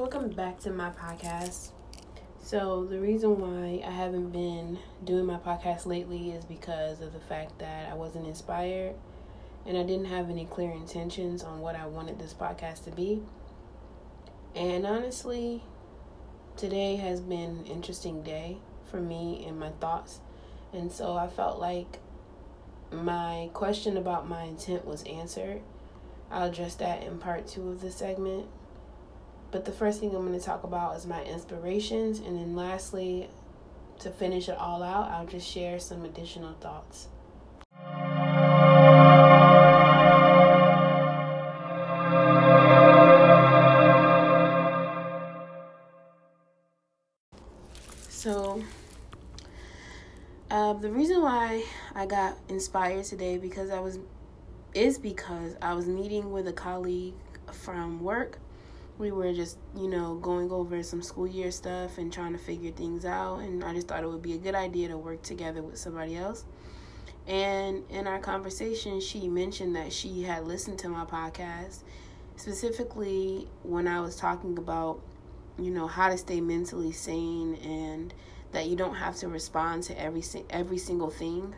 Welcome back to my podcast. So the reason why I haven't been doing my podcast lately is because of the fact that I wasn't inspired and I didn't have any clear intentions on what I wanted this podcast to be. And honestly, today has been an interesting day for me and my thoughts. And so I felt like my question about my intent was answered. I'll address that in part 2 of this segment. But the first thing I'm going to talk about is my inspirations. And then lastly, to finish it all out, I'll just share some additional thoughts. So, the reason why I got inspired today is because I was meeting with a colleague from work. We were just, going over some school year stuff and trying to figure things out. And I just thought it would be a good idea to work together with somebody else. And in our conversation, she mentioned that she had listened to my podcast, specifically when I was talking about, how to stay mentally sane and that you don't have to respond to every single thing.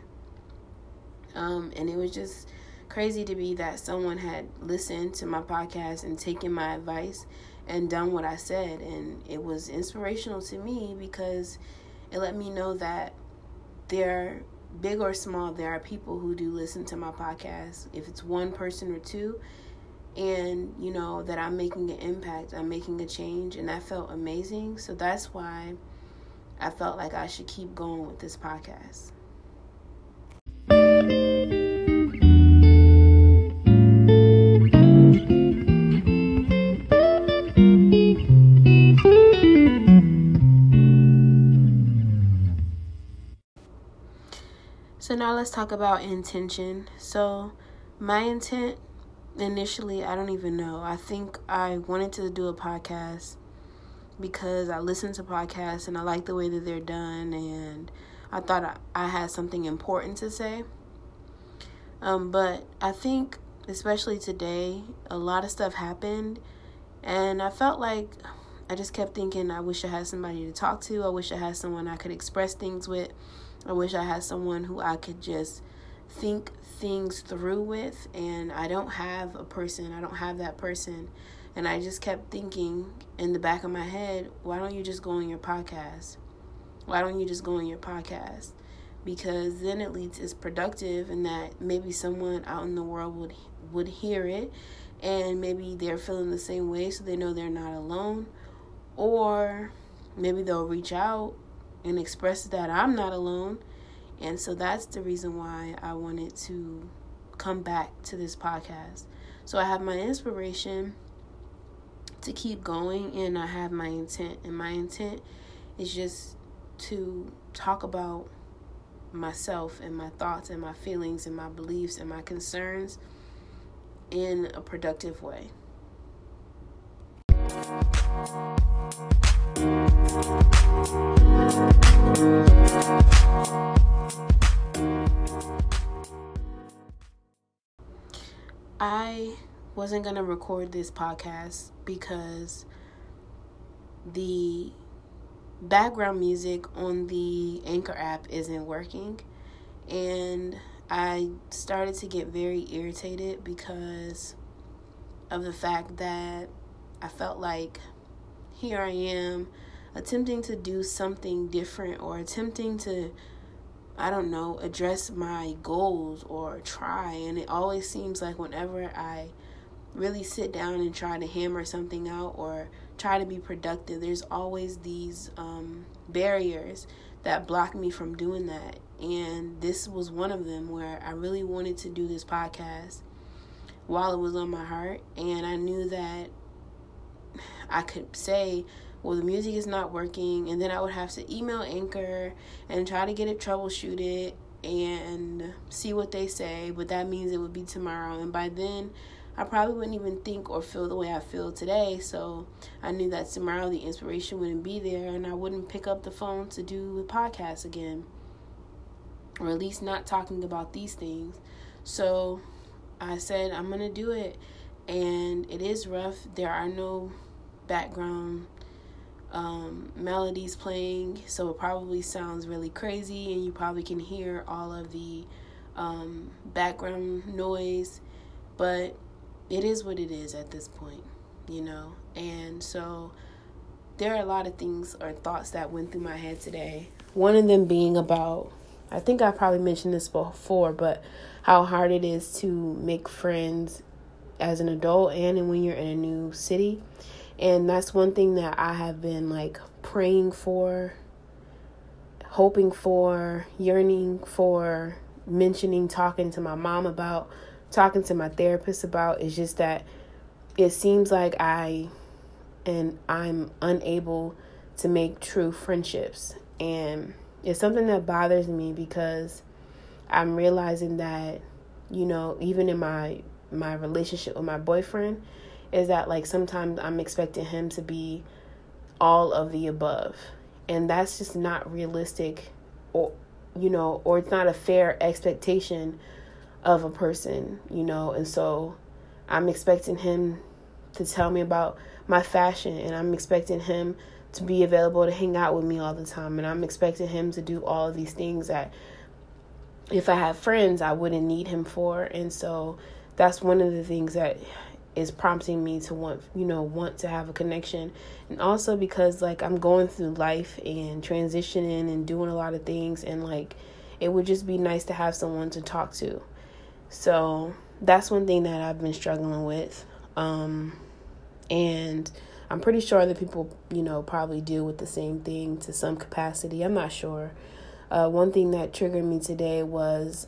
And it was just crazy to me that someone had listened to my podcast and taken my advice and done what I said. And it was inspirational to me because it let me know that there, big or small, there are people who do listen to my podcast, if it's one person or two, and that I'm making an impact, I'm making a change, and that felt amazing. So that's why I felt like I should keep going with this podcast. So now let's talk about intention. So my intent initially, I don't even know. I think I wanted to do a podcast because I listen to podcasts and I like the way that they're done. And I thought I had something important to say. But I think, especially today, a lot of stuff happened. And I felt like I just kept thinking, I wish I had somebody to talk to. I wish I had someone I could express things with. I wish I had someone who I could just think things through with, and I don't have a person. I don't have that person. And I just kept thinking in the back of my head, why don't you just go on your podcast? Why don't you just go on your podcast? Because then at least it's productive, and that maybe someone out in the world would hear it, and maybe they're feeling the same way, so they know they're not alone. Or maybe they'll reach out and express that I'm not alone. And so that's the reason why I wanted to come back to this podcast. So I have my inspiration to keep going, and I have my intent. And my intent is just to talk about myself and my thoughts and my feelings and my beliefs and my concerns in a productive way. I wasn't going to record this podcast because the background music on the Anchor app isn't working, and I started to get very irritated because of the fact that I felt like here I am attempting to do something different, or attempting to, address my goals or try. And it always seems like whenever I really sit down and try to hammer something out or try to be productive, there's always these barriers that block me from doing that. And this was one of them, where I really wanted to do this podcast while it was on my heart. And I knew that I could say, well, the music is not working, and then I would have to email Anchor and try to get it troubleshooted and see what they say, but that means it would be tomorrow, and by then, I probably wouldn't even think or feel the way I feel today, so I knew that tomorrow the inspiration wouldn't be there, and I wouldn't pick up the phone to do the podcast again, or at least not talking about these things. So I said, I'm going to do it, and it is rough. There are no background melodies playing, so it probably sounds really crazy, and you probably can hear all of the background noise, but it is what it is at this point, you know. And so there are a lot of things or thoughts that went through my head today. One of them being about, I think I probably mentioned this before, but how hard it is to make friends as an adult and when you're in a new city. And that's one thing that I have been like praying for, hoping for, yearning for, mentioning, talking to my mom about, talking to my therapist about, is just that it seems like I'm unable to make true friendships. And it's something that bothers me because I'm realizing that, you know, even in my relationship with my boyfriend, is that like sometimes I'm expecting him to be all of the above. And that's just not realistic, or, you know, or it's not a fair expectation of a person, you know. And so I'm expecting him to tell me about my fashion, and I'm expecting him to be available to hang out with me all the time, and I'm expecting him to do all of these things that if I had friends I wouldn't need him for. And so that's one of the things that is prompting me to want to have a connection. And also because like I'm going through life and transitioning and doing a lot of things, and like it would just be nice to have someone to talk to. So that's one thing that I've been struggling with. And I'm pretty sure other people, you know, probably deal with the same thing to some capacity. I'm not sure. One thing that triggered me today was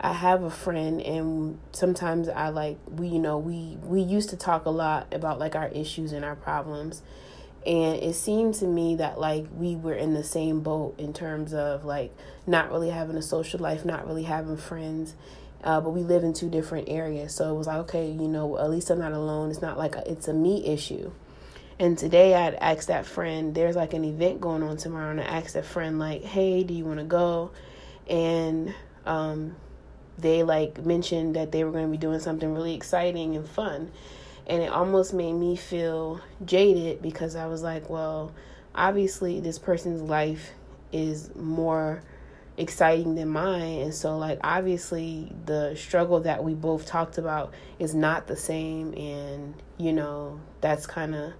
I have a friend, and sometimes I like, we used to talk a lot about like our issues and our problems. And it seemed to me that like we were in the same boat in terms of like not really having a social life, not really having friends. But we live in two different areas. So it was like, okay, you know, at least I'm not alone. It's not like it's a me issue. And today I'd asked that friend, there's like an event going on tomorrow, and I asked that friend like, hey, do you want to go? And they like mentioned that they were going to be doing something really exciting and fun. And it almost made me feel jaded because I was like, well, obviously this person's life is more exciting than mine. And so like, obviously the struggle that we both talked about is not the same. And, you know, that's kind of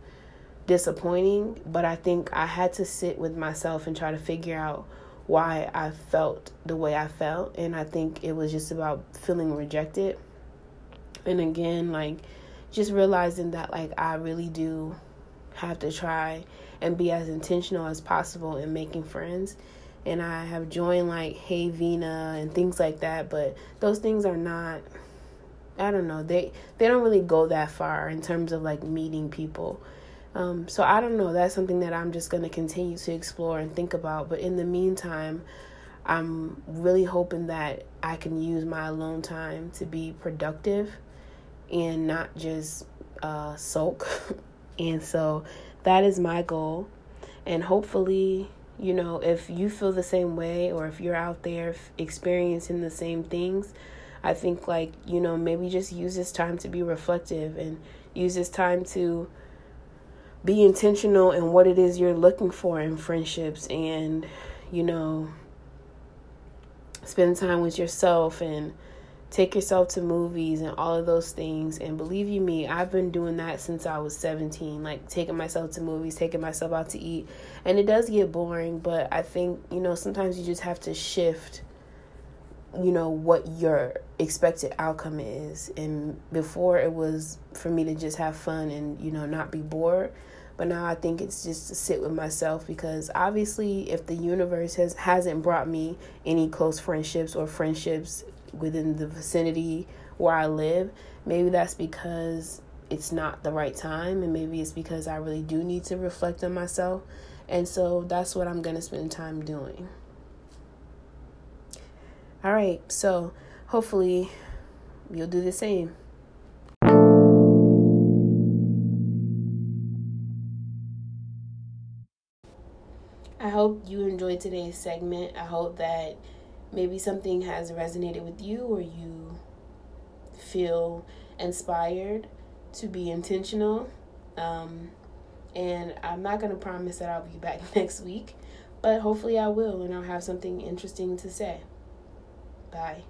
disappointing. But I think I had to sit with myself and try to figure out why I felt the way I felt. And I think it was just about feeling rejected. And again, like, just realizing that like I really do have to try and be as intentional as possible in making friends. And I have joined like Hey Vina and things like that, but those things are not, I don't know, they don't really go that far in terms of like meeting people. So I don't know, that's something that I'm just going to continue to explore and think about. But in the meantime, I'm really hoping that I can use my alone time to be productive and not just sulk. And so that is my goal. And hopefully, you know, if you feel the same way, or if you're out there experiencing the same things, I think like, you know, maybe just use this time to be reflective and use this time to be intentional in what it is you're looking for in friendships, and, you know, spend time with yourself and take yourself to movies and all of those things. And believe you me, I've been doing that since I was 17, like taking myself to movies, taking myself out to eat. And it does get boring, but I think, you know, sometimes you just have to shift, you know, what your expected outcome is. And before it was for me to just have fun and, you know, not be bored. But now I think it's just to sit with myself, because obviously if the universe hasn't brought me any close friendships or friendships within the vicinity where I live, maybe that's because it's not the right time, and maybe it's because I really do need to reflect on myself. And so that's what I'm going to spend time doing. All right, so hopefully you'll do the same. I hope you enjoyed today's segment. I hope that maybe something has resonated with you, or you feel inspired to be intentional. And I'm not going to promise that I'll be back next week, but hopefully I will, and I'll have something interesting to say. Bye.